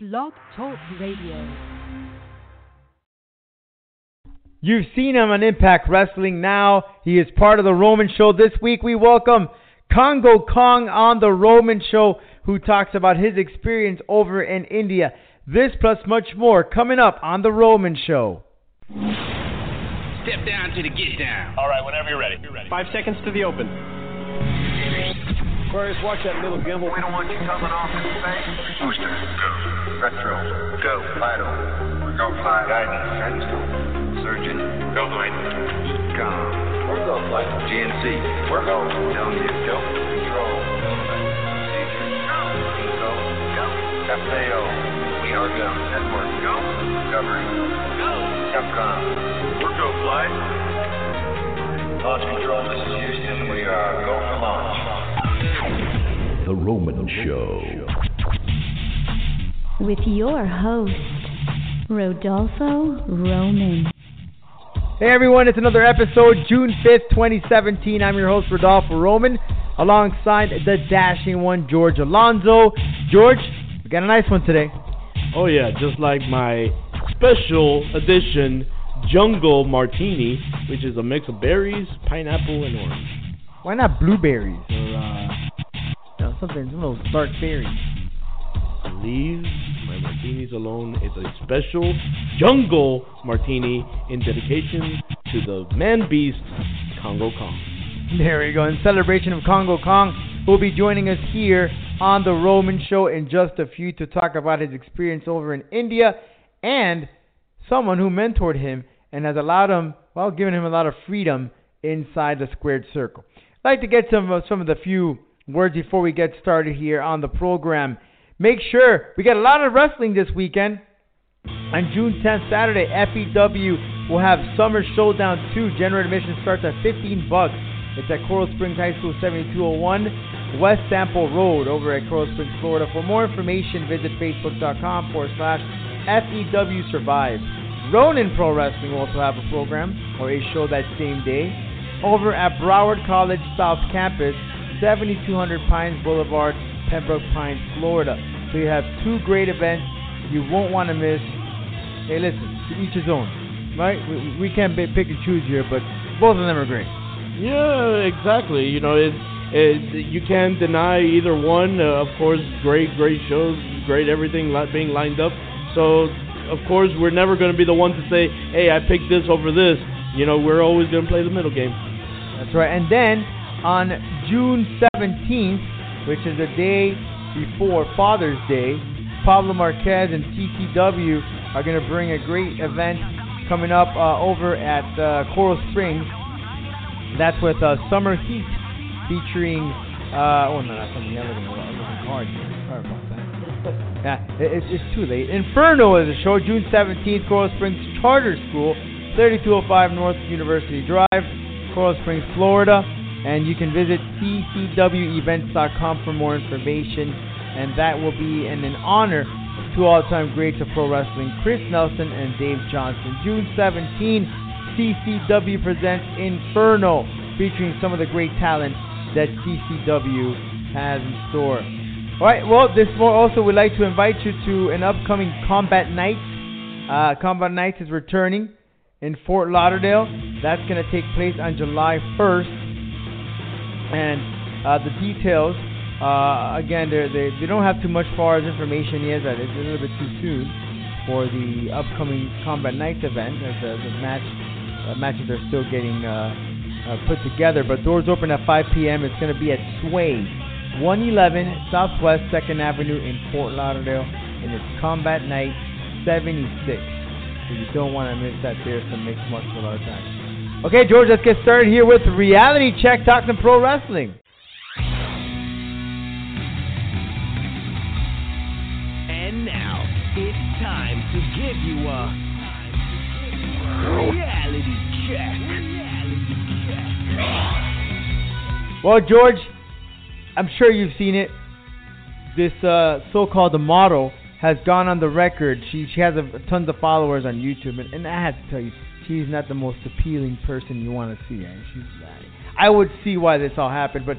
Blog Talk Radio. You've seen him on Impact Wrestling now. He is part of the Roman Show. This week we welcome Kongo Kong on the Roman Show, who talks about his experience over in India. This plus much more coming up on the Roman Show. Step down to the get down. All right, whenever you're ready. 5 seconds to the open. Aquarius, watch that little gimbal. We don't want you coming off in space. Booster, go. Retro, go. Vital, go. Fly. Guidance, surgeon, go. Flight, com. We're go. Flight, GNC, we're go. W, go. Control, go. Procedure, go. Go. Go. FAO, we are go. Network, go. Recovery, go. Capcom, we're go. Flight. Launch control, this is Houston. We are go for launch. The Roman Show. With your host, Rodolfo Roman. Hey everyone, it's another episode, June 5th, 2017. I'm your host, Rodolfo Roman, alongside the dashing one, Jorge Alonso. George, we got a nice one today. Oh yeah, just like my special edition Jungle Martini, which is a mix of berries, pineapple, and orange. Why not blueberries? Or, some of those dark berries. I leave my martinis alone. It's a special jungle martini in dedication to the man beast, Kongo Kong. There we go. In celebration of Kongo Kong, who will be joining us here on The Roman Show in just a few to talk about his experience over in India and someone who mentored him and has allowed him, well, given him a lot of freedom inside the squared circle. I'd like to get some of the few words before we get started here on the program. Make sure we got a lot of wrestling this weekend. On June 10th, Saturday, FEW will have Summer Showdown 2. General admission starts at $15. It's at Coral Springs High School, 7201 West Sample Road over at Coral Springs, Florida. For more information, visit facebook.com/FEW Survive. Ronin Pro Wrestling will also have a program or a show that same day over at Broward College South Campus, 7200 Pines Boulevard, Pembroke Pines, Florida. So you have two great events you won't want to miss. Hey, listen, to each his own, right? We can't pick and choose here, but both of them are great. Yeah, exactly. You know, you can't deny either one. Of course, great shows, great everything being lined up. So, of course, we're never going to be the one to say, hey, I picked this over this. You know, we're always going to play the middle game. That's right. And then on June 17th, which is the day before Father's Day, Pablo Marquez and CCW are going to bring a great event coming up over at Coral Springs. That's with Summer Heat featuring... Sorry about that. It's too late. Inferno is a show, June 17th, Coral Springs Charter School, 3205 North University Drive, Coral Springs, Florida. And you can visit ccwevents.com for more information. And that will be in honor to all-time greats of pro wrestling, Chris Nelson and Dave Johnson. June 17, CCW presents Inferno, featuring some of the great talent that CCW has in store. All right, well, this more also would like to invite you to an upcoming Combat Nights. Combat Nights is returning in Fort Lauderdale. That's going to take place on July 1st. And the details, again, they don't have too much far as information yet. It's a little bit too soon for the upcoming Combat Nights event, as the matches are still getting put together. But doors open at 5 p.m. It's going to be at Sway, 111 Southwest 2nd Avenue in Fort Lauderdale, and it's Combat Night 76. So you don't want to miss that. There's some mixed martial arts action. Okay, George, let's get started here with Reality Check, talking pro wrestling. And now, it's time to give you a reality check. Well, George, I'm sure you've seen it. This so-called model has gone on the record. She has tons of followers on YouTube, and I have to tell you, she's not the most appealing person you want to see. I would see why this all happened, but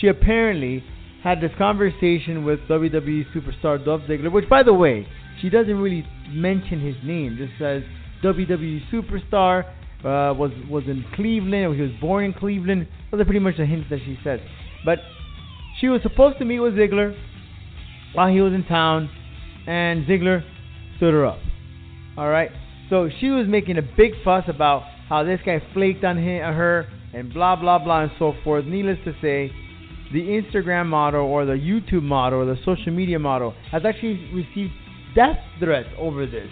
she apparently had this conversation with WWE superstar Dolph Ziggler, which, by the way, she doesn't really mention his name. Just says WWE superstar, was in Cleveland, or he was born in Cleveland. Those are pretty much the hints that she says. But she was supposed to meet with Ziggler while he was in town, and Ziggler stood her up. All right? So she was making a big fuss about how this guy flaked on her and blah, blah, blah, and so forth. Needless to say, the Instagram model, or the YouTube model, or the social media model has actually received death threats over this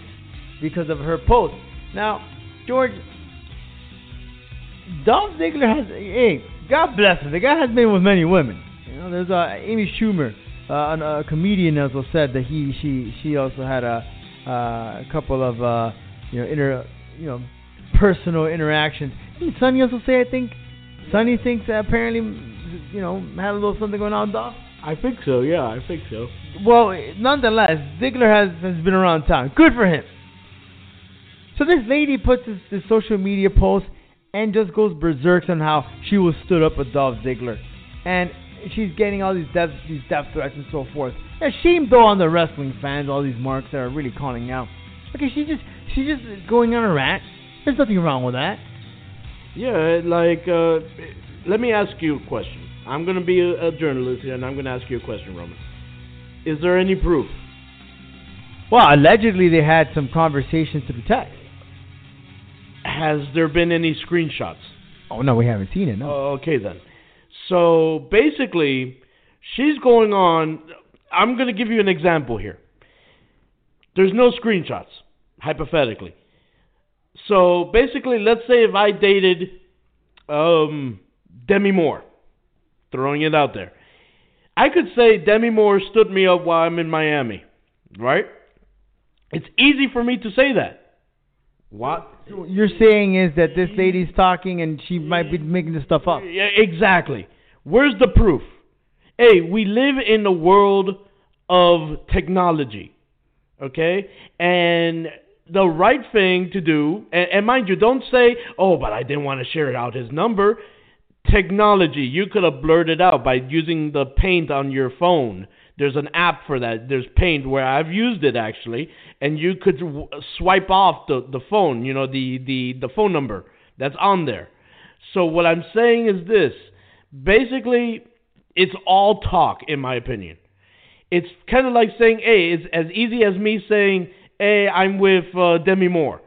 because of her post. Now, George, Dolph Ziggler has, hey, God bless him. The guy has been with many women. You know, there's Amy Schumer, a comedian, also said that she also had a couple of personal interactions. Didn't Sonny also say, I think Sonny thinks that apparently, you know, had a little something going on, Dolph? I think so, yeah, I think so. Well, nonetheless, Ziggler has been around town. Good for him. So this lady puts this social media post and just goes berserk on how she was stood up with Dolph Ziggler. And she's getting all these death threats and so forth. A shame, though, on the wrestling fans, all these marks that are really calling out. Okay, she's just going on a rant. There's nothing wrong with that. Yeah, like... let me ask you a question. I'm going to be a journalist here, and I'm going to ask you a question, Roman. Is there any proof? Well, allegedly they had some conversations to protect. Has there been any screenshots? Oh, no, we haven't seen it, no. Okay, then. So, basically, she's going on. I'm going to give you an example here. There's no screenshots, hypothetically. So, basically, let's say if I dated... Demi Moore, throwing it out there. I could say Demi Moore stood me up while I'm in Miami, right? It's easy for me to say that. What you're saying is that this lady's talking and she might be making this stuff up. Yeah, exactly. Where's the proof? Hey, we live in the world of technology, okay? And the right thing to do, and mind you, don't say, oh, but I didn't want to share out his number. Technology, you could have blurted out by using the paint on your phone. There's an app for that. There's paint where I've used it, actually. And you could swipe off the phone, you know, the phone number that's on there. So what I'm saying is this. Basically, it's all talk, in my opinion. It's kind of like saying, hey, it's as easy as me saying, hey, I'm with Demi Moore.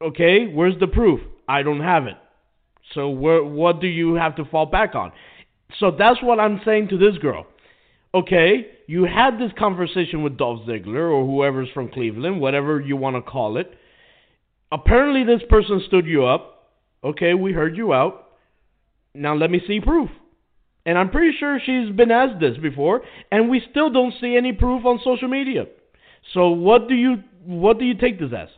Okay, where's the proof? I don't have it. So what do you have to fall back on? So that's what I'm saying to this girl. Okay, you had this conversation with Dolph Ziggler or whoever's from Cleveland, whatever you want to call it. Apparently this person stood you up. Okay, we heard you out. Now let me see proof. And I'm pretty sure she's been asked this before, and we still don't see any proof on social media. So what do you take this as?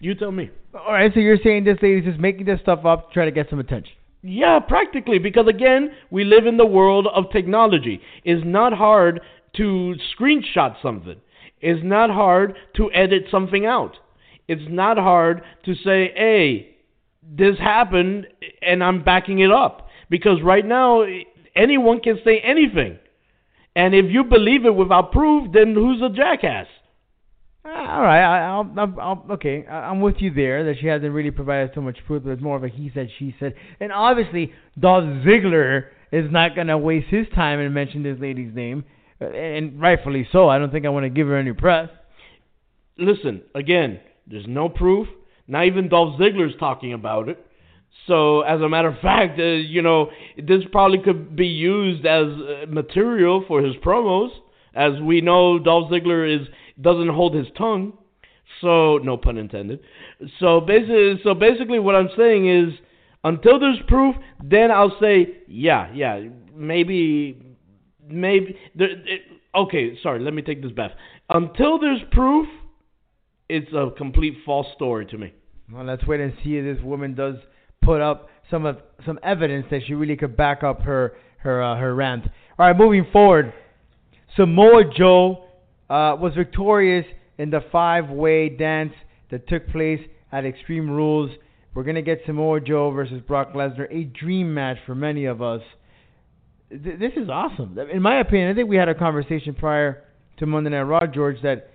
You tell me. All right, so you're saying this lady's just making this stuff up to try to get some attention. Yeah, practically, because, again, we live in the world of technology. It's not hard to screenshot something. It's not hard to edit something out. It's not hard to say, hey, this happened, and I'm backing it up. Because right now, anyone can say anything. And if you believe it without proof, then who's a jackass? All right, okay, I'm with you there that she hasn't really provided so much proof. But it's more of a he said, she said. And obviously, Dolph Ziggler is not going to waste his time and mention this lady's name, and rightfully so. I don't think I want to give her any press. Listen, again, there's no proof. Not even Dolph Ziggler's talking about it. So, as a matter of fact, you know, this probably could be used as material for his promos. As we know, Dolph Ziggler doesn't hold his tongue, so no pun intended. So basically, what I'm saying is, until there's proof, then I'll say, yeah, maybe. Okay, sorry, let me take this back. Until there's proof, it's a complete false story to me. Well, let's wait and see if this woman does put up some evidence that she really could back up her rant. All right, moving forward. Samoa Joe was victorious in the five-way dance that took place at Extreme Rules. We're going to get Samoa Joe versus Brock Lesnar, a dream match for many of us. this is awesome. In my opinion, I think we had a conversation prior to Monday Night Raw, George, that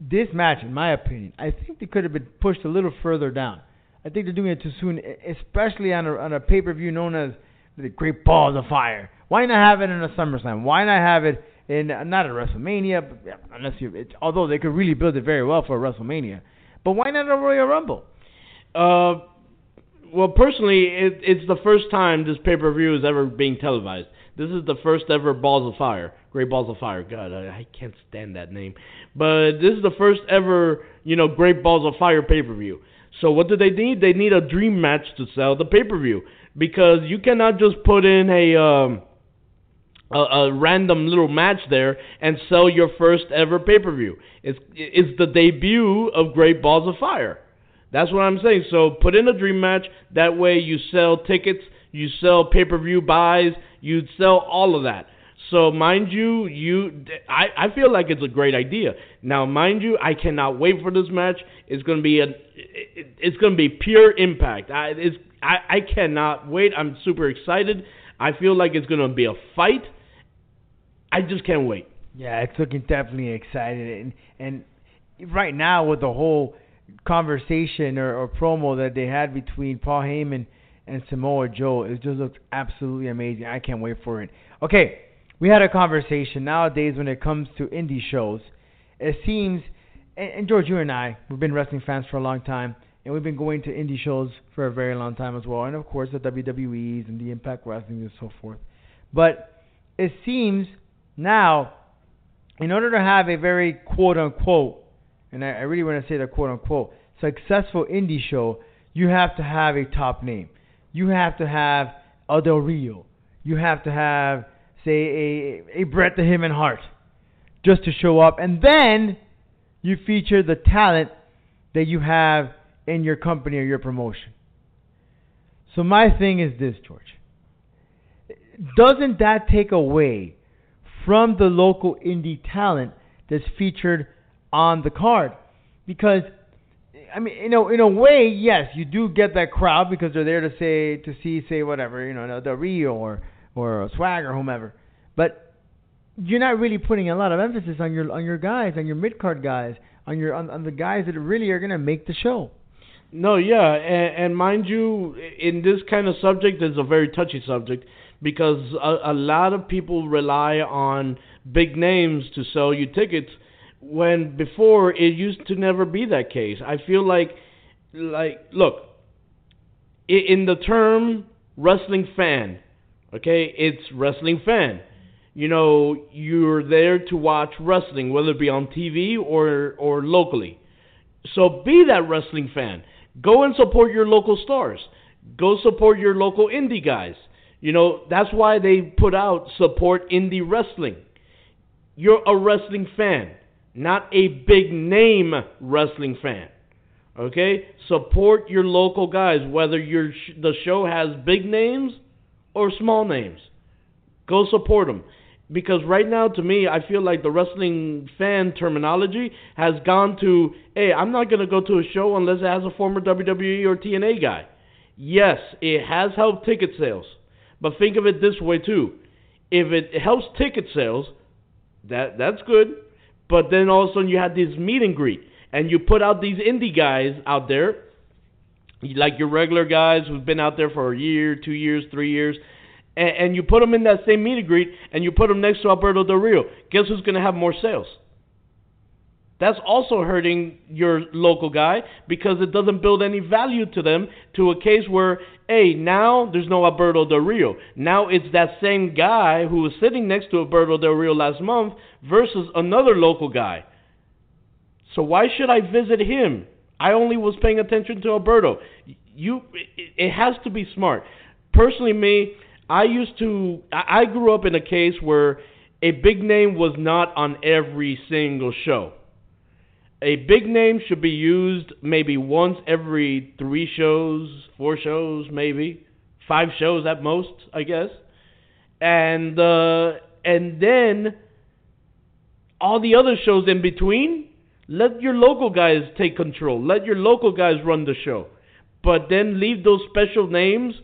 this match, in my opinion, I think they could have been pushed a little further down. I think they're doing it too soon, especially on a pay-per-view known as the Great Balls of Fire. Why not have it in a SummerSlam? Why not have it in, not a WrestleMania, but, yeah, although they could really build it very well for WrestleMania. But why not a Royal Rumble? Well, personally, it's the first time this pay-per-view is ever being televised. This is the first ever Balls of Fire. Great Balls of Fire. God, I can't stand that name. But this is the first ever, Great Balls of Fire pay-per-view. So what do they need? They need a dream match to sell the pay-per-view. Because you cannot just put in a random little match there and sell your first ever pay-per-view. It's the debut of Great Balls of Fire. That's what I'm saying. So put in a dream match. That way you sell tickets. You sell pay-per-view buys. You sell all of that. So mind you, I feel like it's a great idea. Now, mind you, I cannot wait for this match. It's going to be pure Impact. I cannot wait. I'm super excited. I feel like it's going to be a fight. I just can't wait. Yeah, it's looking definitely exciting. And right now with the whole conversation or promo that they had between Paul Heyman and Samoa Joe, it just looks absolutely amazing. I can't wait for it. Okay, we had a conversation. Nowadays when it comes to indie shows, it seems, and George, you and I, we've been wrestling fans for a long time, and we've been going to indie shows for a very long time as well, and of course the WWEs and the Impact Wrestling and so forth. But it seems now, in order to have a very quote-unquote, and I really want to say the quote-unquote, successful indie show, you have to have a top name. You have to have a Del Rio. You have to have, say, a Bret the Hitman Hart just to show up. And then you feature the talent that you have in your company or your promotion. So my thing is this, George. Doesn't that take away from the local indie talent that's featured on the card? Because, I mean, in a way, yes, you do get that crowd because they're there to see whatever, Del Rio or Swagger, whomever. But you're not really putting a lot of emphasis on your guys, on your mid-card guys, on the guys that really are going to make the show. No, yeah, and mind you, in this kind of subject, it's a very touchy subject because a lot of people rely on big names to sell you tickets. When before it used to never be that case. I feel like look, in the term wrestling fan, okay, it's wrestling fan. You're there to watch wrestling, whether it be on TV or locally. So be that wrestling fan. Go and support your local stars. Go support your local indie guys. That's why they put out support indie wrestling. You're a wrestling fan. Not a big name wrestling fan, okay? Support your local guys, whether the show has big names or small names. Go support them. Because right now, to me, I feel like the wrestling fan terminology has gone to, hey, I'm not going to go to a show unless it has a former WWE or TNA guy. Yes, it has helped ticket sales. But think of it this way, too. If it helps ticket sales, that's good. But then all of a sudden you had this meet and greet, and you put out these indie guys out there, like your regular guys who've been out there for a year, 2 years, 3 years, and you put them in that same meet and greet, and you put them next to Alberto Del Rio. Guess who's going to have more sales? That's also hurting your local guy because it doesn't build any value to them to a case where, hey, now there's no Alberto Del Rio. Now it's that same guy who was sitting next to Alberto Del Rio last month versus another local guy. So why should I visit him? I only was paying attention to Alberto. It has to be smart. Personally, me, I grew up in a case where a big name was not on every single show. A big name should be used maybe once every 3 shows, 4 shows maybe, 5 shows at most, I guess. And then all the other shows in between, let your local guys take control. Let your local guys run the show. But then leave those special names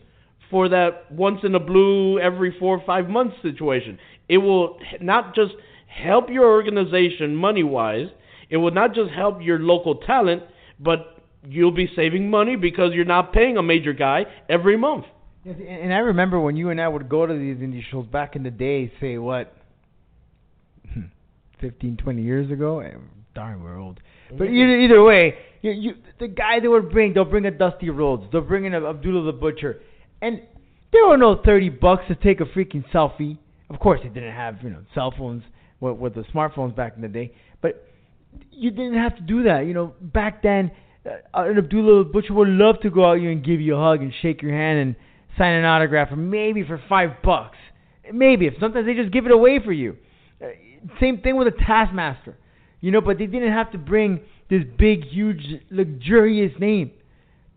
for that once in a blue every 4 or 5 months situation. It will not just help your organization money-wise. It will not just help your local talent, but you'll be saving money because you're not paying a major guy every month. And I remember when you and I would go to these indie shows back in the day, say, what, 15, 20 years ago? Darn, we're old. But either way, the guy they would bring, they'll bring a Dusty Rhodes. They'll bring in Abdullah the Butcher. And there were no $30 to take a freaking selfie. Of course, they didn't have, cell phones with the smartphones back in the day. But you didn't have to do that. Back then, an Abdullah the Butcher would love to go out here and give you a hug and shake your hand and sign an autograph, maybe for $5. Maybe. If sometimes they just give it away for you. Same thing with a Taskmaster. But they didn't have to bring this big, huge, luxurious name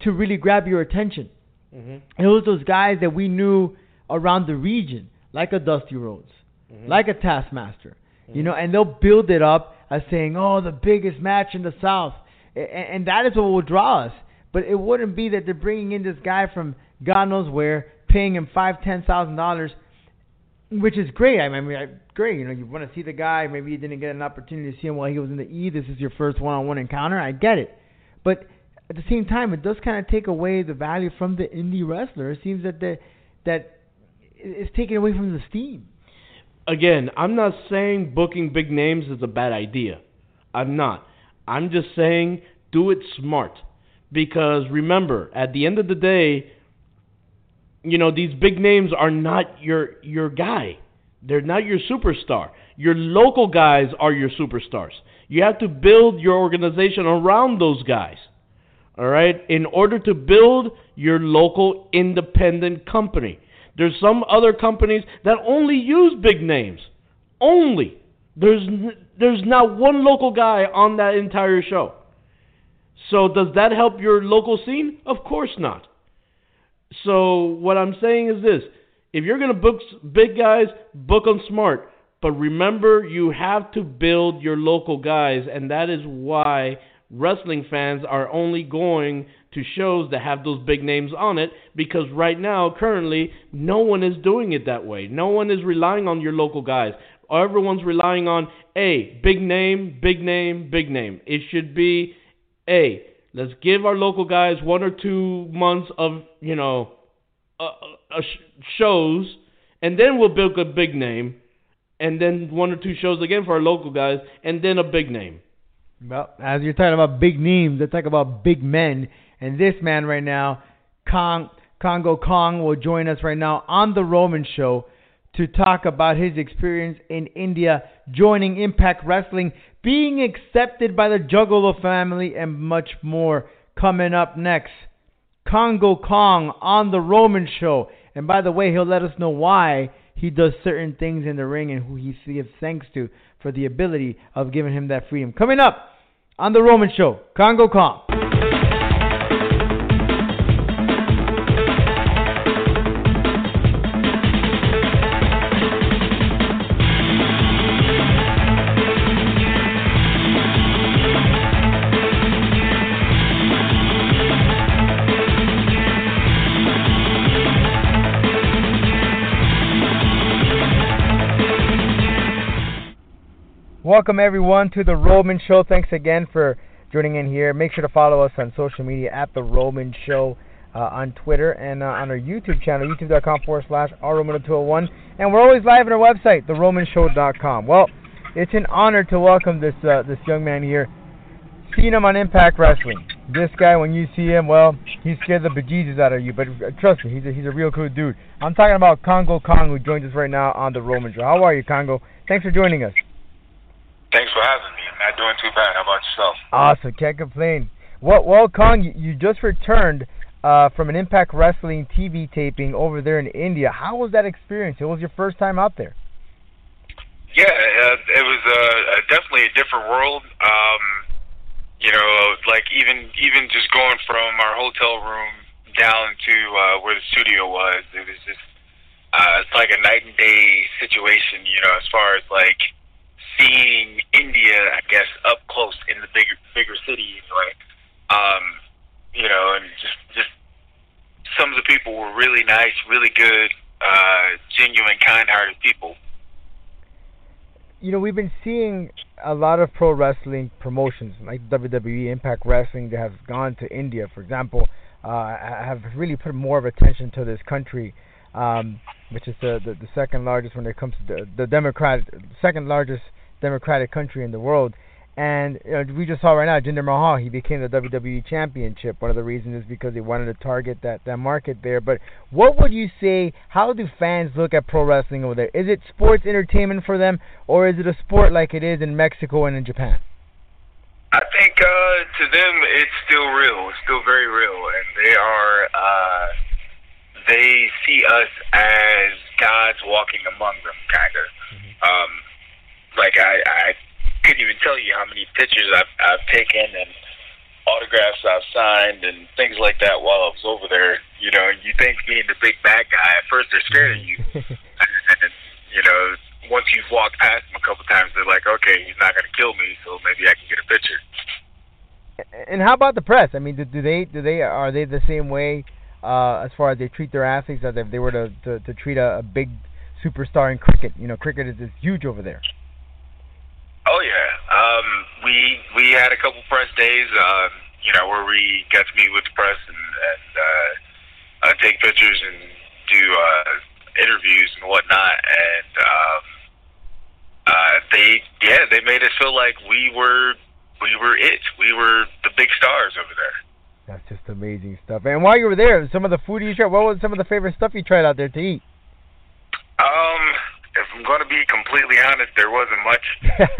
to really grab your attention. Mm-hmm. And it was those guys that we knew around the region, like a Dusty Rhodes, mm-hmm. like a Taskmaster, mm-hmm. And they'll build it up as saying, oh, the biggest match in the South. And that is what will draw us. But it wouldn't be that they're bringing in this guy from God knows where, paying him $5,000, $10,000, which is great. I mean, great. You want to see the guy. Maybe you didn't get an opportunity to see him while he was in the E. This is your first one-on-one encounter. I get it. But at the same time, it does kind of take away the value from the indie wrestler. It seems that it's taken away from the steam. Again, I'm not saying booking big names is a bad idea. I'm not. I'm just saying do it smart. Because remember, at the end of the day, these big names are not your guy. They're not your superstar. Your local guys are your superstars. You have to build your organization around those guys, all right, in order to build your local independent company. There's some other companies that only use big names. Only. There's not one local guy on that entire show. So does that help your local scene? Of course not. So what I'm saying is this. If you're going to book big guys, book them smart. But remember, you have to build your local guys, and that is why wrestling fans are only going to shows that have those big names on it, because right now, currently, no one is doing it that way. No one is relying on your local guys. Everyone's relying on, A, big name, big name, big name. It should be, A, let's give our local guys 1 or 2 months of, shows, and then we'll build a big name, and then 1 or 2 shows again for our local guys, and then a big name. Well, as you're talking about big names, let's talk about big men. And this man right now, Kongo Kong, will join us right now on The Roman Show to talk about his experience in India, joining Impact Wrestling, being accepted by the Juggalo family, and much more coming up next. Kongo Kong on The Roman Show. And by the way, he'll let us know why he does certain things in the ring and who he gives thanks to for the ability of giving him that freedom. Coming up on The Roman Show, Kongo Kong. Welcome, everyone, to The Roman Show. Thanks again for joining in here. Make sure to follow us on social media at The Roman Show on Twitter and on our YouTube channel, youtube.com/rroman201. And we're always live on our website, theromanshow.com. Well, it's an honor to welcome this young man here. Seen him on Impact Wrestling. This guy, when you see him, well, he scared the bejesus out of you. But trust me, he's a real cool dude. I'm talking about Kongo Kong, who joins us right now on The Roman Show. How are you, Kongo? Thanks for joining us. Thanks for having me. I'm not doing too bad. How about yourself? Awesome. Can't complain. Well, Kong, you just returned from an Impact Wrestling TV taping over there in India. How was that experience? It was your first time out there. Yeah, it was definitely a different world. Like even just going from our hotel room down to where the studio was, it was just it's like a night and day situation, as far as like seeing India, I guess, up close in the bigger city, and just some of the people were really nice. nice, really good, genuine, kind-hearted people. You know, we've been seeing a lot of pro wrestling promotions like WWE, Impact Wrestling, that have gone to India, for example, have really put more of attention to this country, which is the second largest when it comes to the second largest democratic country in the world. And we just saw right now Jinder Mahal, he became the WWE Championship. One of the reasons is because they wanted to target that market there. But what would you say, how do fans look at pro wrestling over there? Is it sports entertainment for them, or is it a sport like it is in Mexico and in Japan? I think to them it's still real. It's still very real. And they are, they see us as gods walking among them, kind of. Mm-hmm. Like I couldn't even tell you how many pictures I've taken and autographs I've signed and things like that while I was over there. You know, you think being the big bad guy, at first they're scared of you. And, you know, once you've walked past him a couple times, they're like, okay, he's not going to kill me, so maybe I can get a picture. And how about the press? I mean, are they the same way as far as they treat their athletes as if they were to treat a big superstar in cricket? You know, cricket is huge over there. Oh yeah, we had a couple press days, you know, where we got to meet with the press and take pictures and do interviews and whatnot, and they made us feel like we were the big stars over there. That's just amazing stuff. And while you were there, some of the food you tried, what was some of the favorite stuff you tried out there to eat? If I'm going to be completely honest, there wasn't much.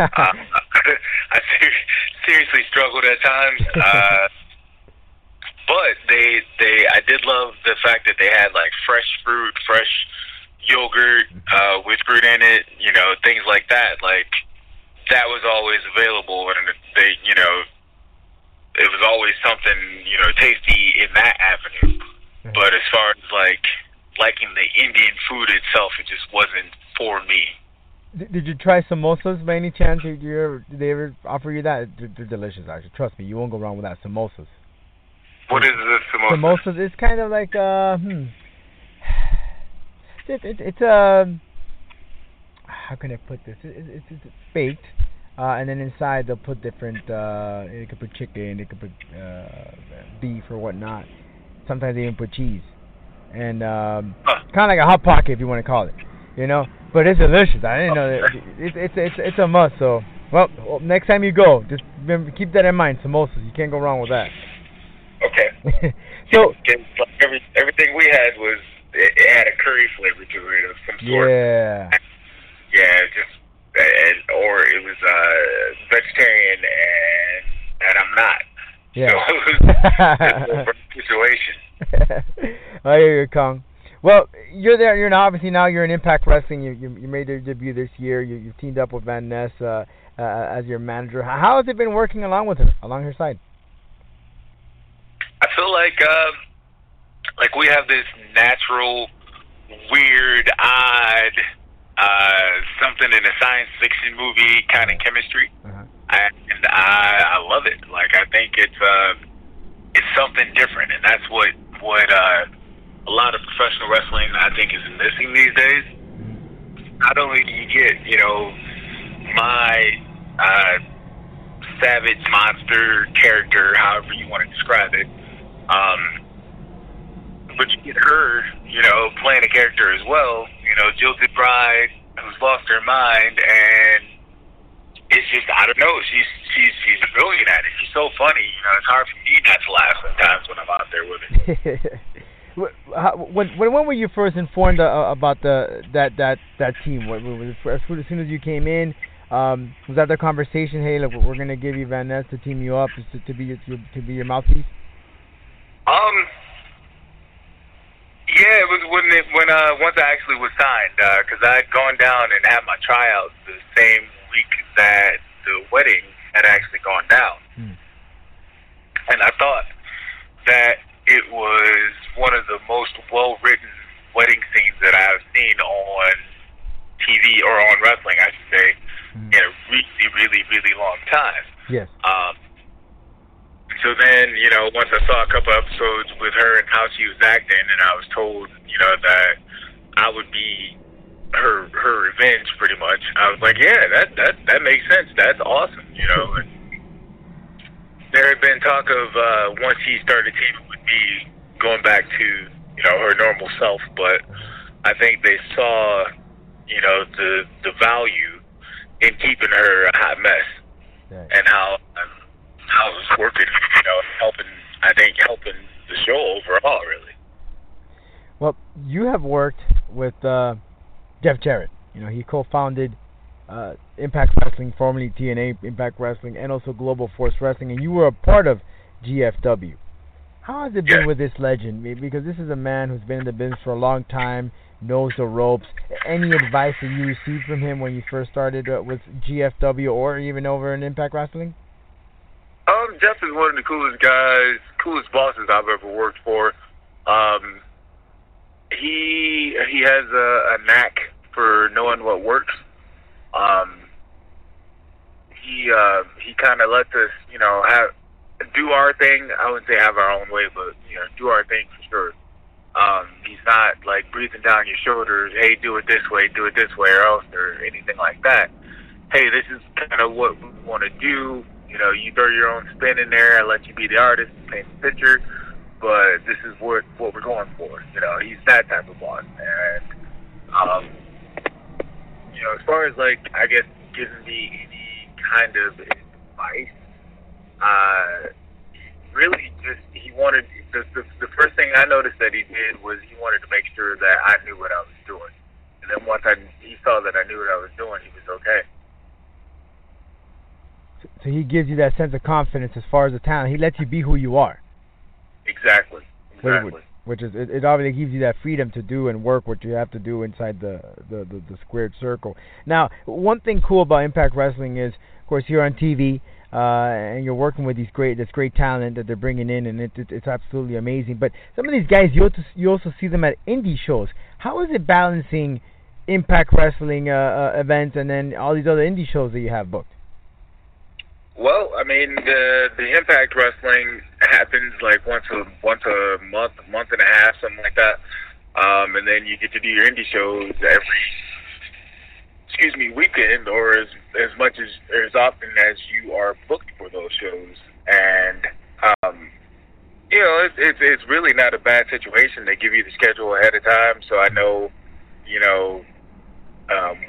I seriously struggled at times. But I did love the fact that they had, like, fresh fruit, fresh yogurt with fruit in it, you know, things like that. Like, that was always available. And, they, you know, it was always something, you know, tasty in that avenue. But as far as, like, liking the Indian food itself, it just wasn't for me. Did you try samosas by any chance? Did they ever offer you that? They're delicious, actually. Trust me, you won't go wrong with that. Samosas. What is a samosa? Samosas is kind of like it's how can I put this? It's baked, and then inside they'll put different. They could put chicken, they could put beef or whatnot. Sometimes they even put cheese, and kind of like a hot pocket, if you want to call it. You know, but it's delicious. I didn't know that. It's a must. So, well, next time you go, just remember, keep that in mind. Samosas, you can't go wrong with that. Okay. So everything we had was it had a curry flavor to it of some sort. Yeah, or it was vegetarian, and I'm not. Yeah. So it was a situation. I hear you, Kong. Well, you're there. You're now, obviously now you're in Impact Wrestling. You made your debut this year. You've teamed up with Van Ness as your manager. How has it been working along her side? I feel like we have this natural, weird, odd, something in a science fiction movie kind of chemistry, and I love it. Like, I think it's something different, and that's what a lot of professional wrestling, I think, is missing these days. Not only do you get, you know, my savage monster character, however you want to describe it, but you get her, you know, playing a character as well, you know, jilted bride who's lost her mind, and it's just, I don't know, she's brilliant at it. She's so funny, you know, it's hard for me not to laugh sometimes when I'm out there with her. When were you first informed about that team? As soon as you came in, was that the conversation? Hey, look, we're gonna give you Van Ness to team you up to be your mouthpiece. Yeah, it was when once I actually was signed, because I had gone down and had my tryout the same week that the wedding had actually gone down, and I thought that it was one of the most well-written wedding scenes that I've seen on TV, or on wrestling, I should say, in a really, really, really long time. Yes. So then, you know, once I saw a couple episodes with her and how she was acting, and I was told, you know, that I would be her revenge, pretty much. I was like, yeah, that makes sense. That's awesome, you know. And there had been talk of once she started teaming with me, going back to, you know, her normal self, but I think they saw, you know, the value in keeping her a hot mess. Nice. And how it was working, you know, helping the show overall, really. Well, you have worked with Jeff Jarrett. You know, he co-founded Impact Wrestling, formerly TNA Impact Wrestling, and also Global Force Wrestling, and you were a part of GFW. How has it been with this legend? Because this is a man who's been in the business for a long time, knows the ropes. Any advice that you received from him when you first started with GFW or even over in Impact Wrestling? Jeff is one of the coolest guys, coolest bosses I've ever worked for. He has a knack for knowing what works. He kind of lets us, you know, do our thing. I wouldn't say have our own way, but, you know, do our thing for sure. He's not like breathing down your shoulders, hey, do it this way or else, or anything like that. Hey, this is kind of what we want to do. You know, you throw your own spin in there, I let you be the artist, paint the picture, but this is what we're going for. You know, he's that type of boss. And, you know, as far as, like, I guess giving me any kind of advice, really, just he wanted the first thing I noticed that he did was he wanted to make sure that I knew what I was doing, and then once he saw that I knew what I was doing, he was okay. So he gives you that sense of confidence as far as the talent. He lets you be who you are. Exactly. Which is it obviously gives you that freedom to do and work what you have to do inside the squared circle. Now, one thing cool about Impact Wrestling is, of course, you're on TV. And you're working with this great talent that they're bringing in, and it's absolutely amazing. But some of these guys, you also see them at indie shows. How is it balancing Impact Wrestling events and then all these other indie shows that you have booked? Well, I mean, the Impact Wrestling happens like once a month and a half, something like that, and then you get to do your indie shows every weekend, or as much as often as you are booked for those shows. And you know, it's really not a bad situation. They give you the schedule ahead of time, so I know, you know,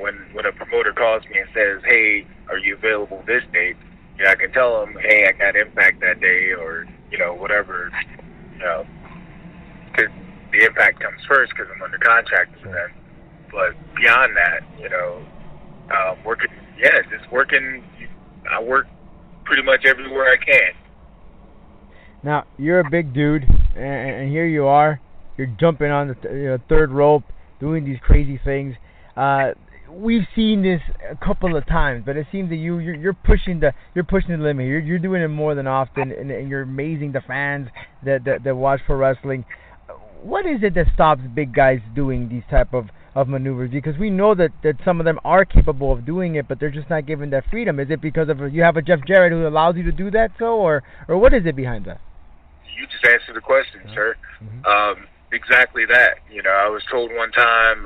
when a promoter calls me and says, hey, are you available this date, you know, I can tell them, hey, I got Impact that day, or, you know, whatever, you know, because the Impact comes first because I'm under contract with them. But beyond that, you know, working. I work pretty much everywhere I can. Now, you're a big dude, and here you are. You're jumping on the third rope, doing these crazy things. We've seen this a couple of times, but it seems that you're pushing the limit. You're doing it more than often, and you're amazing the fans that watch pro wrestling. What is it that stops big guys doing these type of maneuvers? Because we know that some of them are capable of doing it, but they're just not given that freedom. Is it because of you have a Jeff Jarrett who allows you to do that, so, or what is it behind that? You just answered the question, sir. Mm-hmm. Exactly that. You know, I was told one time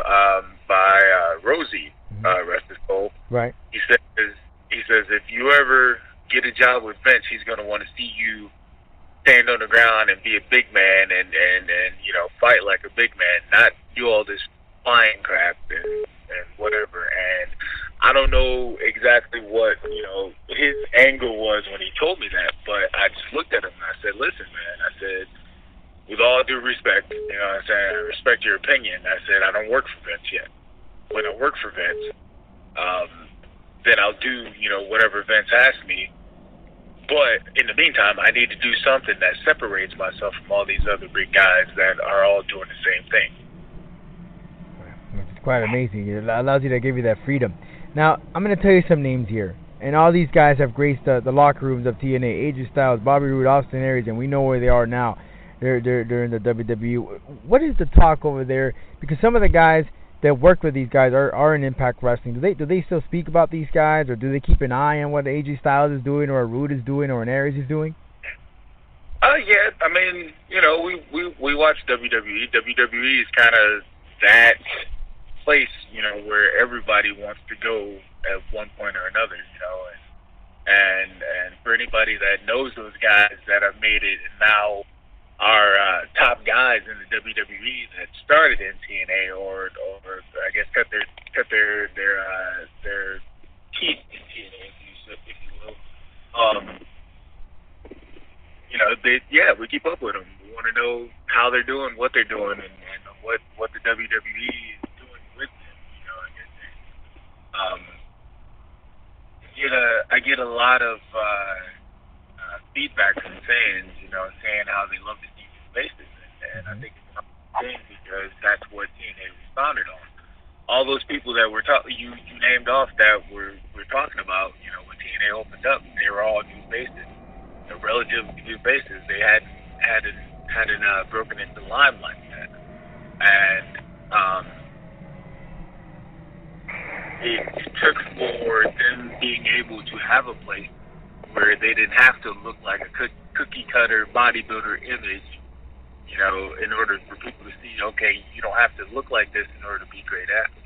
by Rosie, mm-hmm. Rest his soul. Right. He says if you ever get a job with Vince, he's going to want to see you stand on the ground and be a big man and you know, fight like a big man, not do all this flying crap and whatever. And I don't know exactly what, you know, his angle was when he told me that, but I just looked at him and I said, listen, man, I said, with all due respect, you know what I'm saying, I respect your opinion. I said, I don't work for Vince yet. When I work for Vince, then I'll do, you know, whatever Vince asks me. But in the meantime, I need to do something that separates myself from all these other big guys that are all doing the same thing. It's quite amazing. It allows you to give you that freedom. Now, I'm going to tell you some names here. And all these guys have graced the locker rooms of TNA. AJ Styles, Bobby Roode, Austin Aries, and we know where they are now. They're in the WWE. What is the talk over there? Because some of the guys that work with these guys are in Impact Wrestling. Do they still speak about these guys, or do they keep an eye on what AJ Styles is doing, or Roode is doing, or an Aries is doing? Yeah, I mean, you know, we watch WWE. WWE is kind of that place, you know, where everybody wants to go at one point or another, you know. And for anybody that knows those guys that have made it and now are top guys in the WWE that started in TNA or I guess cut their teeth in TNA, if you will. You know, we keep up with them. We want to know how they're doing, what they're doing, and what the WWE is doing with them. You know, I get a lot of feedback from fans, you know, saying how they love the deep spaces, and I think it's a thing because that's what TNA was founded on. All those people that we're you named off that we're talking about, you know, when TNA opened up, they were all new faces. A relative new basis, they hadn't broken into limelight yet, and it took for them being able to have a place where they didn't have to look like a cookie cutter bodybuilder image, you know, in order for people to see, okay, you don't have to look like this in order to be great athletes.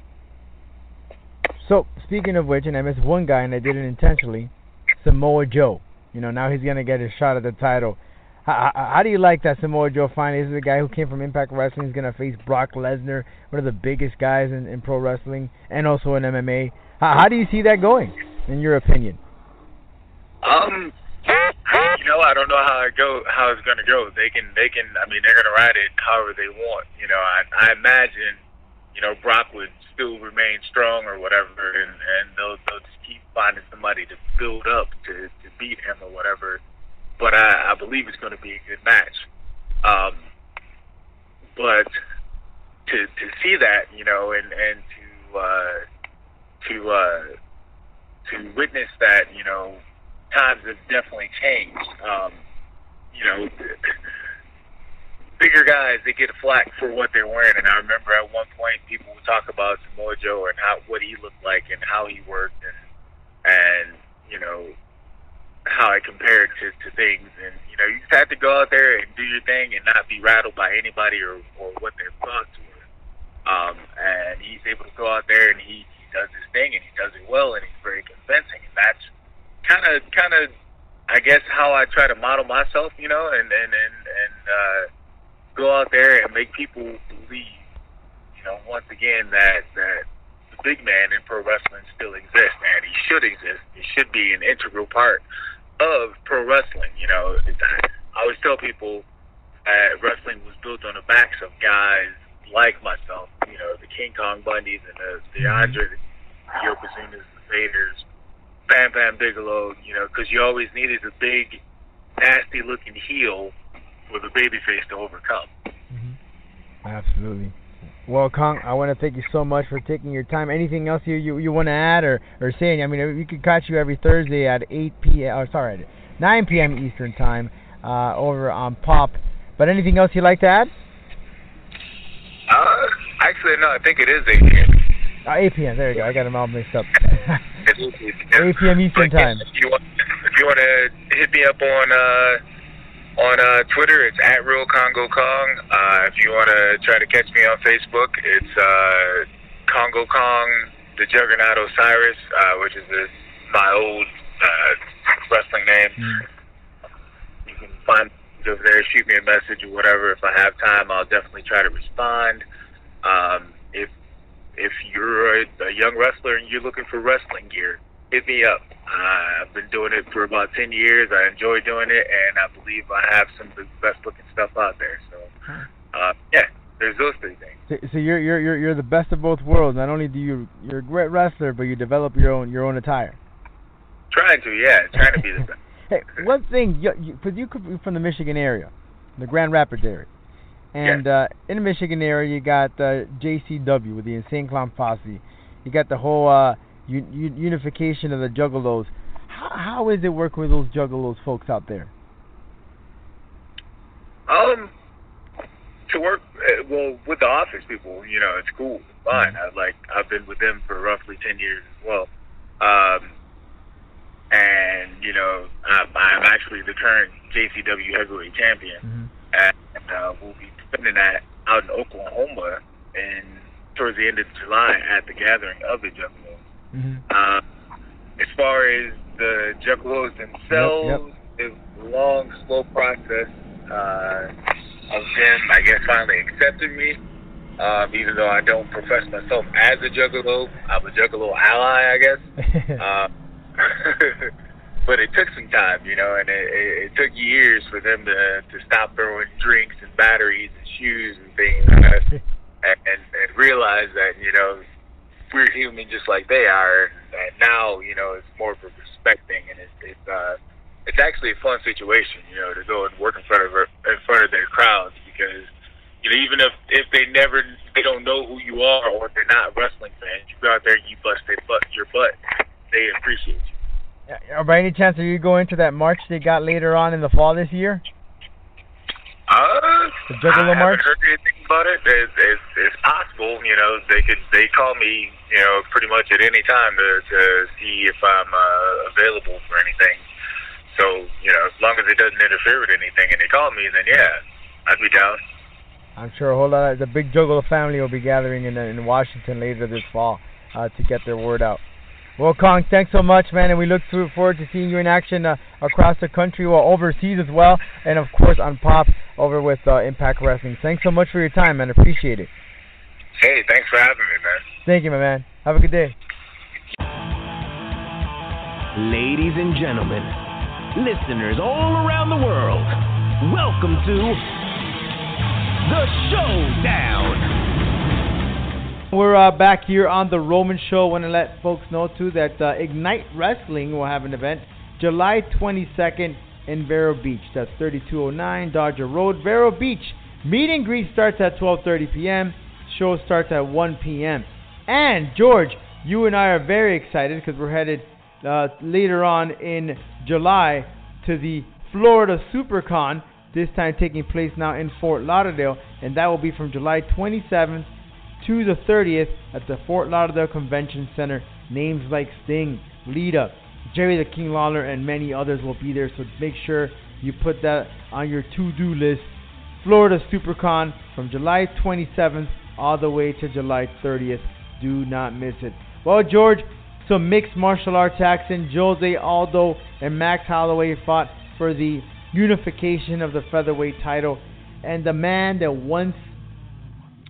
So speaking of which, and I missed one guy, and I did it intentionally, Samoa Joe. You know, now he's going to get his shot at the title. How do you like that Samoa Joe finally? This is the guy who came from Impact Wrestling. He's going to face Brock Lesnar, one of the biggest guys in pro wrestling and also in MMA. How do you see that going, in your opinion? You know, I don't know how it's going to go. They can. I mean, they're going to ride it however they want. You know, I imagine, you know, Brock would still remain strong or whatever, and they'll just keep finding somebody to build up to beat him or whatever. But I believe it's going to be a good match. But to see that, you know, and to witness that, you know, times have definitely changed. You know, bigger guys, they get a flack for what they're wearing, and I remember at one point people would talk about Samoa Joe and what he looked like and how he worked and you know, how it compared to things, and you know, you just had to go out there and do your thing and not be rattled by anybody or what their thoughts were. And he's able to go out there and he does his thing and he does it well and he's very convincing, and that's kind of I guess how I try to model myself, you know, and go out there and make people believe, you know, once again that the big man in pro wrestling still exists, and he should exist. He should be an integral part of pro wrestling. You know, I always tell people wrestling was built on the backs of guys like myself, you know, the King Kong Bundys and the Andre, the Yokozunas, the Vaders, Bam Bam Bigelow, you know, because you always needed a big, nasty-looking heel with a babyface to overcome. Mm-hmm. Absolutely. Well, Kong, I want to thank you so much for taking your time. Anything else you want to add or say? I mean, we could catch you every Thursday at 9 p.m. Eastern Time over on Pop. But anything else you'd like to add? Actually, no, I think it is 8 p.m. 8 p.m., there you go. I got them all mixed up. 8 p.m. Eastern Time. If you want to hit me up on Twitter, it's at Real Kongo Kong. If you want to try to catch me on Facebook, it's Kongo Kong, the Juggernaut Osiris, which is my old wrestling name. Mm-hmm. You can find me over there, shoot me a message or whatever. If I have time, I'll definitely try to respond. If you're a young wrestler and you're looking for wrestling gear, hit me up. I've been doing it for about 10 years. I enjoy doing it, and I believe I have some of the best-looking stuff out there. So, there's those three things. So you're the best of both worlds. Not only do you're a great wrestler, but you develop your own attire. Trying to, trying to be the best. Hey, one thing, you from the Michigan area, the Grand Rapids area, and in the Michigan area you got JCW with the Insane Clown Posse. You got the whole unification of the Juggalos. How is it working with those Juggalos folks out there? To work with the office people, you know, it's cool, fine. I've been with them for roughly 10 years as well, and you know, I'm actually the current JCW heavyweight champion. Mm-hmm. And we'll be spending that out in Oklahoma and towards the end of July at the gathering of the Juggalos. Mm-hmm. As far as the Juggalos themselves, yep. It's a long, slow process of them, I guess, finally accepting me. Even though I don't profess myself as a Juggalo, I'm a Juggalo ally, I guess. But it took some time, you know, and it took years for them to stop throwing drinks and batteries and shoes and things and realize that, you know, we're human just like they are. And now, you know, it's more of a respect thing, and it's actually a fun situation, you know, to go and work in front of their crowds, because, you know, even if they don't know who you are, or if they're not wrestling fans, you go out there and you bust your butt, they appreciate you. By any chance, are you going to that march they got later on in the fall this year? The Juggalo March? I haven't heard anything about it. It's possible, you know. They call me, you know, pretty much at any time to see if I'm available for anything. So, you know, as long as it doesn't interfere with anything, and they call me, then yeah, I'd be down. I'm sure a whole lot of the big Juggalo family will be gathering in Washington later this fall to get their word out. Well, Kong, thanks so much, man, and we look forward to seeing you in action across the country or overseas as well, and, of course, on Pop over with Impact Wrestling. Thanks so much for your time, man. Appreciate it. Hey, thanks for having me, man. Thank you, my man. Have a good day. Ladies and gentlemen, listeners all around the world, welcome to The Showdown. We're back here on The Roman Show. Want to let folks know, too, that Ignite Wrestling will have an event July 22nd in Vero Beach. That's 3209 Dodger Road, Vero Beach. Meet and greet starts at 12:30 p.m. Show starts at 1 p.m. And, George, you and I are very excited because we're headed later on in July to the Florida SuperCon. This time taking place now in Fort Lauderdale, and that will be from July 27th to the 30th at the Fort Lauderdale Convention Center. Names like Sting, Lita, Jerry the King Lawler, and many others will be there, so make sure you put that on your to-do list. Florida SuperCon from July 27th all the way to July 30th. Do not miss it. Well, George, some mixed martial arts action. Jose Aldo and Max Holloway fought for the unification of the featherweight title, and the man that once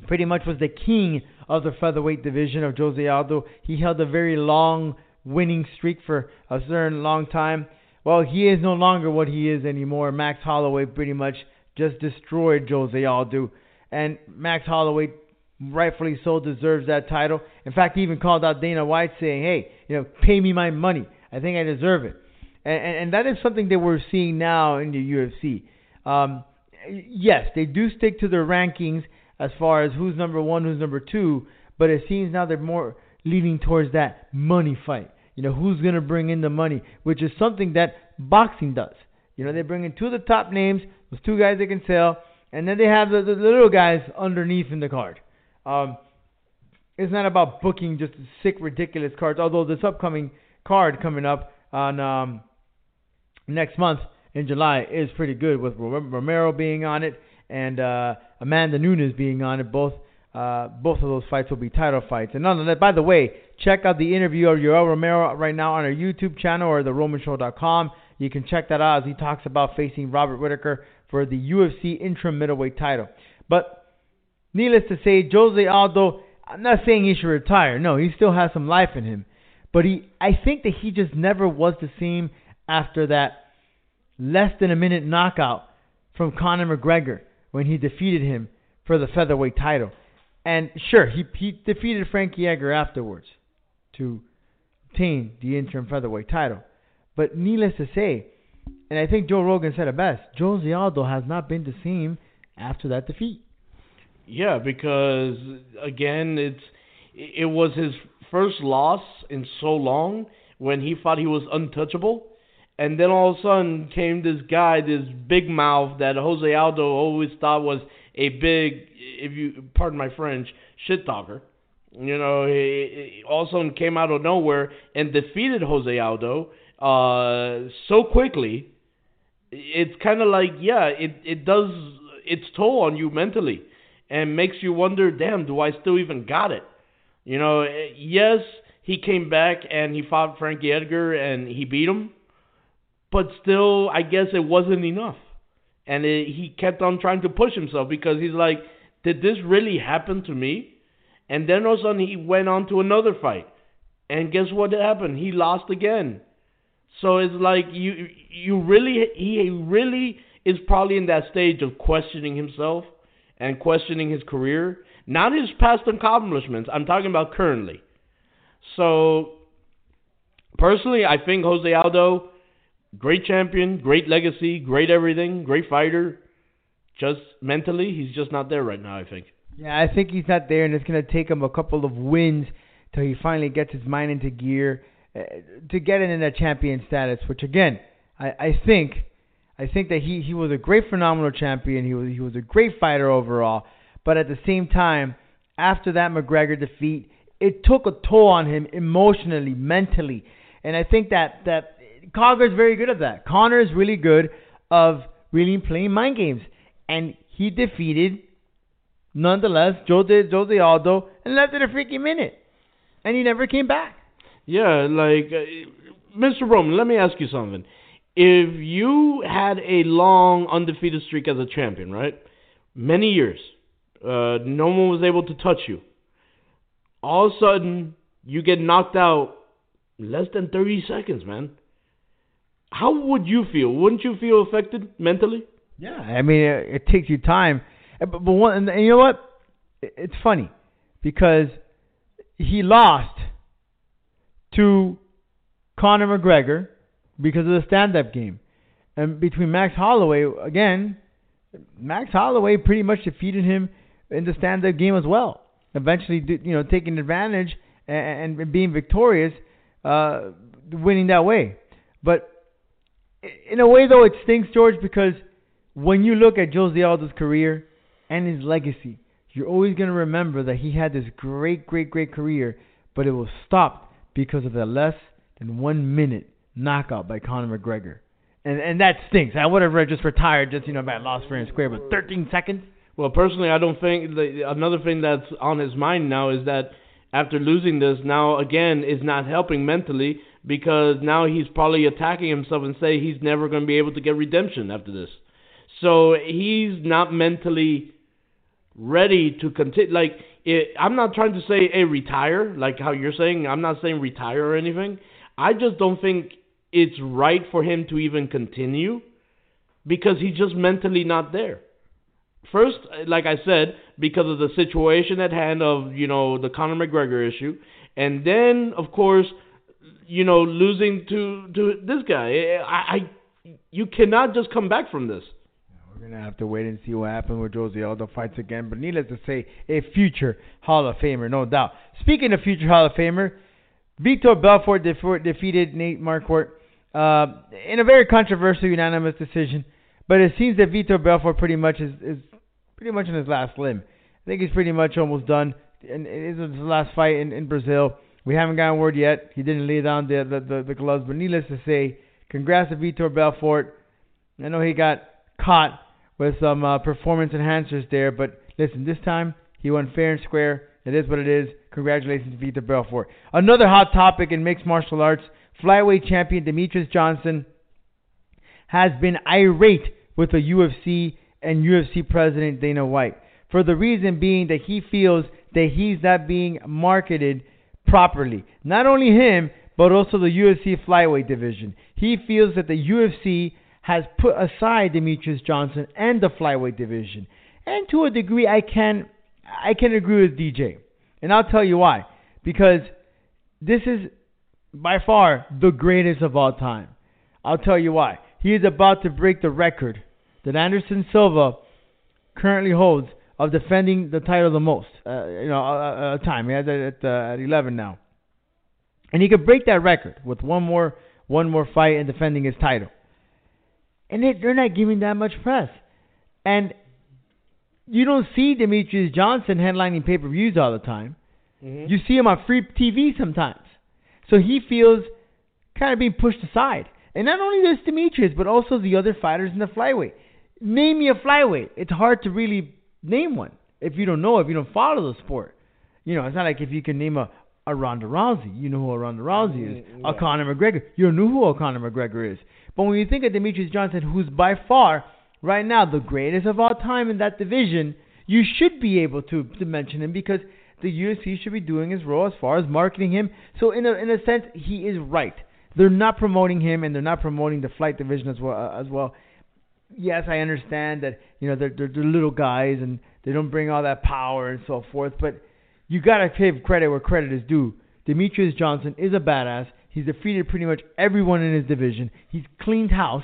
pretty much was the king of the featherweight division of Jose Aldo, he held a very long winning streak for a certain long time. Well, he is no longer what he is anymore. Max Holloway pretty much just destroyed Jose Aldo, and Max Holloway rightfully so deserves that title. In fact, he even called out Dana White saying, hey, you know, pay me my money. I think I deserve it. And that is something that we're seeing now in the UFC. Yes, they do stick to their rankings as far as who's number one, who's number two, but it seems now they're more leaning towards that money fight. You know, who's going to bring in the money, which is something that boxing does. You know, they bring in two of the top names, those two guys they can sell, and then they have the little guys underneath in the card. It's not about booking just sick, ridiculous cards, although this upcoming card coming up on next month in July is pretty good, with Romero being on it and Amanda Nunes being on it. Both of those fights will be title fights. And nonetheless, by the way, check out the interview of Yoel Romero right now on our YouTube channel or theromanshow.com. You can check that out as he talks about facing Robert Whittaker for the UFC interim middleweight title. But needless to say, Jose Aldo, I'm not saying he should retire. No, he still has some life in him. But I think that he just never was the same after that less than a minute knockout from Conor McGregor when he defeated him for the featherweight title. And sure, he defeated Frankie Edgar afterwards to obtain the interim featherweight title. But needless to say, and I think Joe Rogan said it best, Jose Aldo has not been the same after that defeat. Yeah, because again, it was his first loss in so long, when he thought he was untouchable, and then all of a sudden came this guy, this big mouth that Jose Aldo always thought was a big, if you pardon my French, shit talker. You know, he all of a sudden came out of nowhere and defeated Jose Aldo so quickly, it's kind of like, yeah, it does its toll on you mentally and makes you wonder, damn, do I still even got it? You know, yes, he came back and he fought Frankie Edgar and he beat him, but still, I guess it wasn't enough. And he kept on trying to push himself because he's like, did this really happen to me? And then all of a sudden he went on to another fight. And guess what happened? He lost again. So it's like he really is probably in that stage of questioning himself and questioning his career. Not his past accomplishments. I'm talking about currently. So personally, I think Jose Aldo, great champion, great legacy, great everything, great fighter. Just mentally, he's just not there right now, I think. Yeah, I think he's not there, and it's going to take him a couple of wins till he finally gets his mind into gear to get it in a champion status, which, again, I think that he was a great, phenomenal champion. He was a great fighter overall. But at the same time, after that McGregor defeat, it took a toll on him emotionally, mentally. And I think that Connor's very good at that. Connor is really good of really playing mind games. And he defeated, nonetheless, Jose Aldo and left at a freaking minute. And he never came back. Yeah, like, Mr. Roman, let me ask you something. If you had a long undefeated streak as a champion, right? Many years. No one was able to touch you. All of a sudden, you get knocked out less than 30 seconds, man. How would you feel? Wouldn't you feel affected mentally? Yeah, I mean, it takes you time. But you know what? It's funny because he lost to Conor McGregor because of the stand-up game. And between Max Holloway, again, Max Holloway pretty much defeated him in the stand-up game as well. Eventually, you know, taking advantage and being victorious, winning that way. But in a way, though, it stinks, George, because when you look at Jose Aldo's career and his legacy, you're always going to remember that he had this great, great, great career, but it was stopped because of the less than 1 minute knockout by Conor McGregor. And that stinks. I would have just retired just, you know, by loss fair and square, but 13 seconds? Well, personally, I don't think another thing that's on his mind now is that after losing this, now, again, is not helping mentally because now he's probably attacking himself and say he's never going to be able to get redemption after this. So he's not mentally ready to continue. Like, I'm not trying to say, hey, retire, like how you're saying. I'm not saying retire or anything. I just don't think it's right for him to even continue because he's just mentally not there. First, like I said, because of the situation at hand of, you know, the Conor McGregor issue. And then, of course, you know, losing to this guy. You cannot just come back from this. We're going to have to wait and see what happens with Jose Aldo fights again. But needless to say, a future Hall of Famer, no doubt. Speaking of future Hall of Famer, Vitor Belfort defeated Nate Marquardt in a very controversial unanimous decision. But it seems that Vitor Belfort pretty much is pretty much on his last limb. I think he's pretty much almost done. And it is his last fight in Brazil. We haven't gotten word yet. He didn't lay down the gloves. But needless to say, congrats to Vitor Belfort. I know he got caught with some performance enhancers there. But listen, this time he won fair and square. It is what it is. Congratulations to Vitor Belfort. Another hot topic in mixed martial arts, flyweight champion Demetrious Johnson has been irate with the UFC and UFC president Dana White for the reason being that he feels that he's not being marketed properly. Not only him, but also the UFC flyweight division. He feels that the UFC has put aside Demetrious Johnson and the flyweight division. And to a degree, I can agree with DJ. And I'll tell you why. Because this is by far the greatest of all time. I'll tell you why. He is about to break the record that Anderson Silva currently holds of defending the title the most. Time. He has it at 11 now. And he could break that record with one more fight and defending his title. And they're not giving that much press. And you don't see Demetrious Johnson headlining pay-per-views all the time. Mm-hmm. You see him on free TV sometimes. So he feels kind of being pushed aside. And not only this Demetrious, but also the other fighters in the flyweight. Name me a flyweight. It's hard to really name one if you don't know, if you don't follow the sport. You know, it's not like if you can name a Ronda Rousey. You know who a Ronda Rousey is. Yeah. A Conor McGregor. You know who a Conor McGregor is. But when you think of Demetrious Johnson, who's by far, right now, the greatest of all time in that division, you should be able to mention him because the UFC should be doing his role as far as marketing him. So in a sense, he is right. They're not promoting him, and they're not promoting the flight division as well. Yes, I understand that, you know, they're little guys and they don't bring all that power and so forth, but you got to give credit where credit is due. Demetrious Johnson is a badass. He's defeated pretty much everyone in his division. He's cleaned house.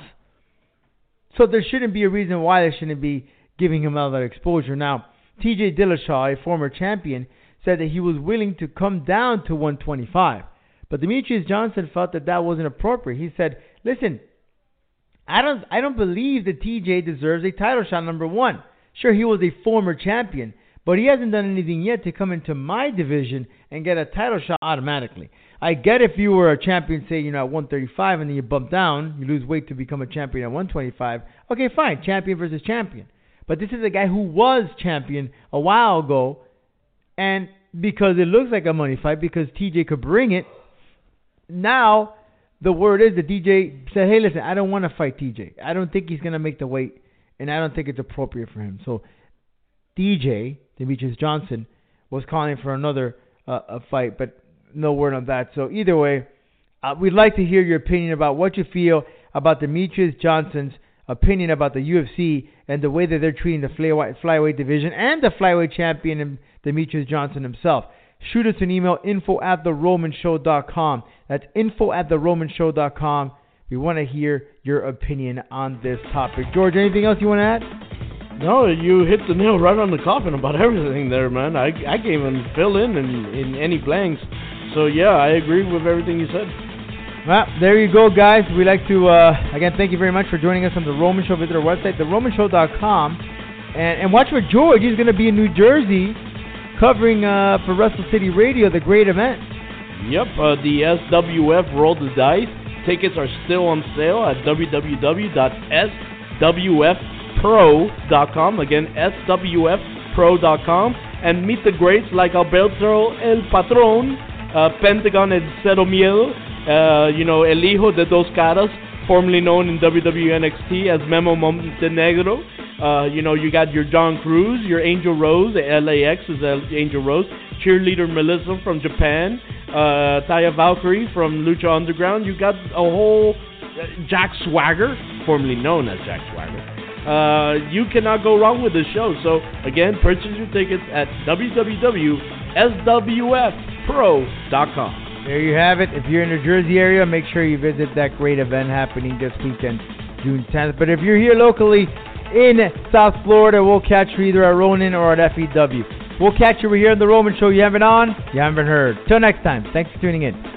So there shouldn't be a reason why they shouldn't be giving him all that exposure. Now, TJ Dillashaw, a former champion, said that he was willing to come down to 125. But Demetrious Johnson felt that that wasn't appropriate. He said, listen, I don't believe that TJ deserves a title shot, number one. Sure, he was a former champion, but he hasn't done anything yet to come into my division and get a title shot automatically. I get if you were a champion, say, you know, at 135, and then you bump down, you lose weight to become a champion at 125. Okay, fine, champion versus champion. But this is a guy who was champion a while ago, and because it looks like a money fight, because TJ could bring it, now the word is that DJ said, hey, listen, I don't want to fight TJ. I don't think he's going to make the weight, and I don't think it's appropriate for him. So DJ, Demetrious Johnson, was calling for another fight, but no word on that. So either way, we'd like to hear your opinion about what you feel about Demetrious Johnson's opinion about the UFC and the way that they're treating the flyweight division and the flyweight champion and Demetrious Johnson himself. Shoot us an email, info@theromanshow.com. That's info@theromanshow.com. We want to hear your opinion on this topic. George, anything else you want to add? No, you hit the nail right on the coffin about everything there, man. I can't even fill in any blanks. So, yeah, I agree with everything you said. Well, there you go, guys. We'd like to, again, thank you very much for joining us on The Roman Show. Visit our website, theromanshow.com. And watch for George. He's going to be in New Jersey covering for Wrestle City Radio, the great event. Yep, the SWF Roll the Dice. Tickets are still on sale at www.swfpro.com. Again, swfpro.com. And meet the greats like Alberto El Patron, Pentagon El Cero Miedo, El Hijo de Dos Caras, formerly known in WWE NXT as Memo Montenegro. You got your John Cruz, your Angel Rose, LAX is Angel Rose, cheerleader Melissa from Japan, Taya Valkyrie from Lucha Underground. You got a whole Jack Swagger, formerly known as Jack Swagger. You cannot go wrong with this show. So, again, purchase your tickets at www.swfpro.com. There you have it. If you're in the Jersey area, make sure you visit that great event happening this weekend, June 10th. But if you're here locally in South Florida, we'll catch you either at Ronin or at FEW. We'll catch you. We're here on The Roman Show. You haven't on, you haven't heard. Till next time, thanks for tuning in.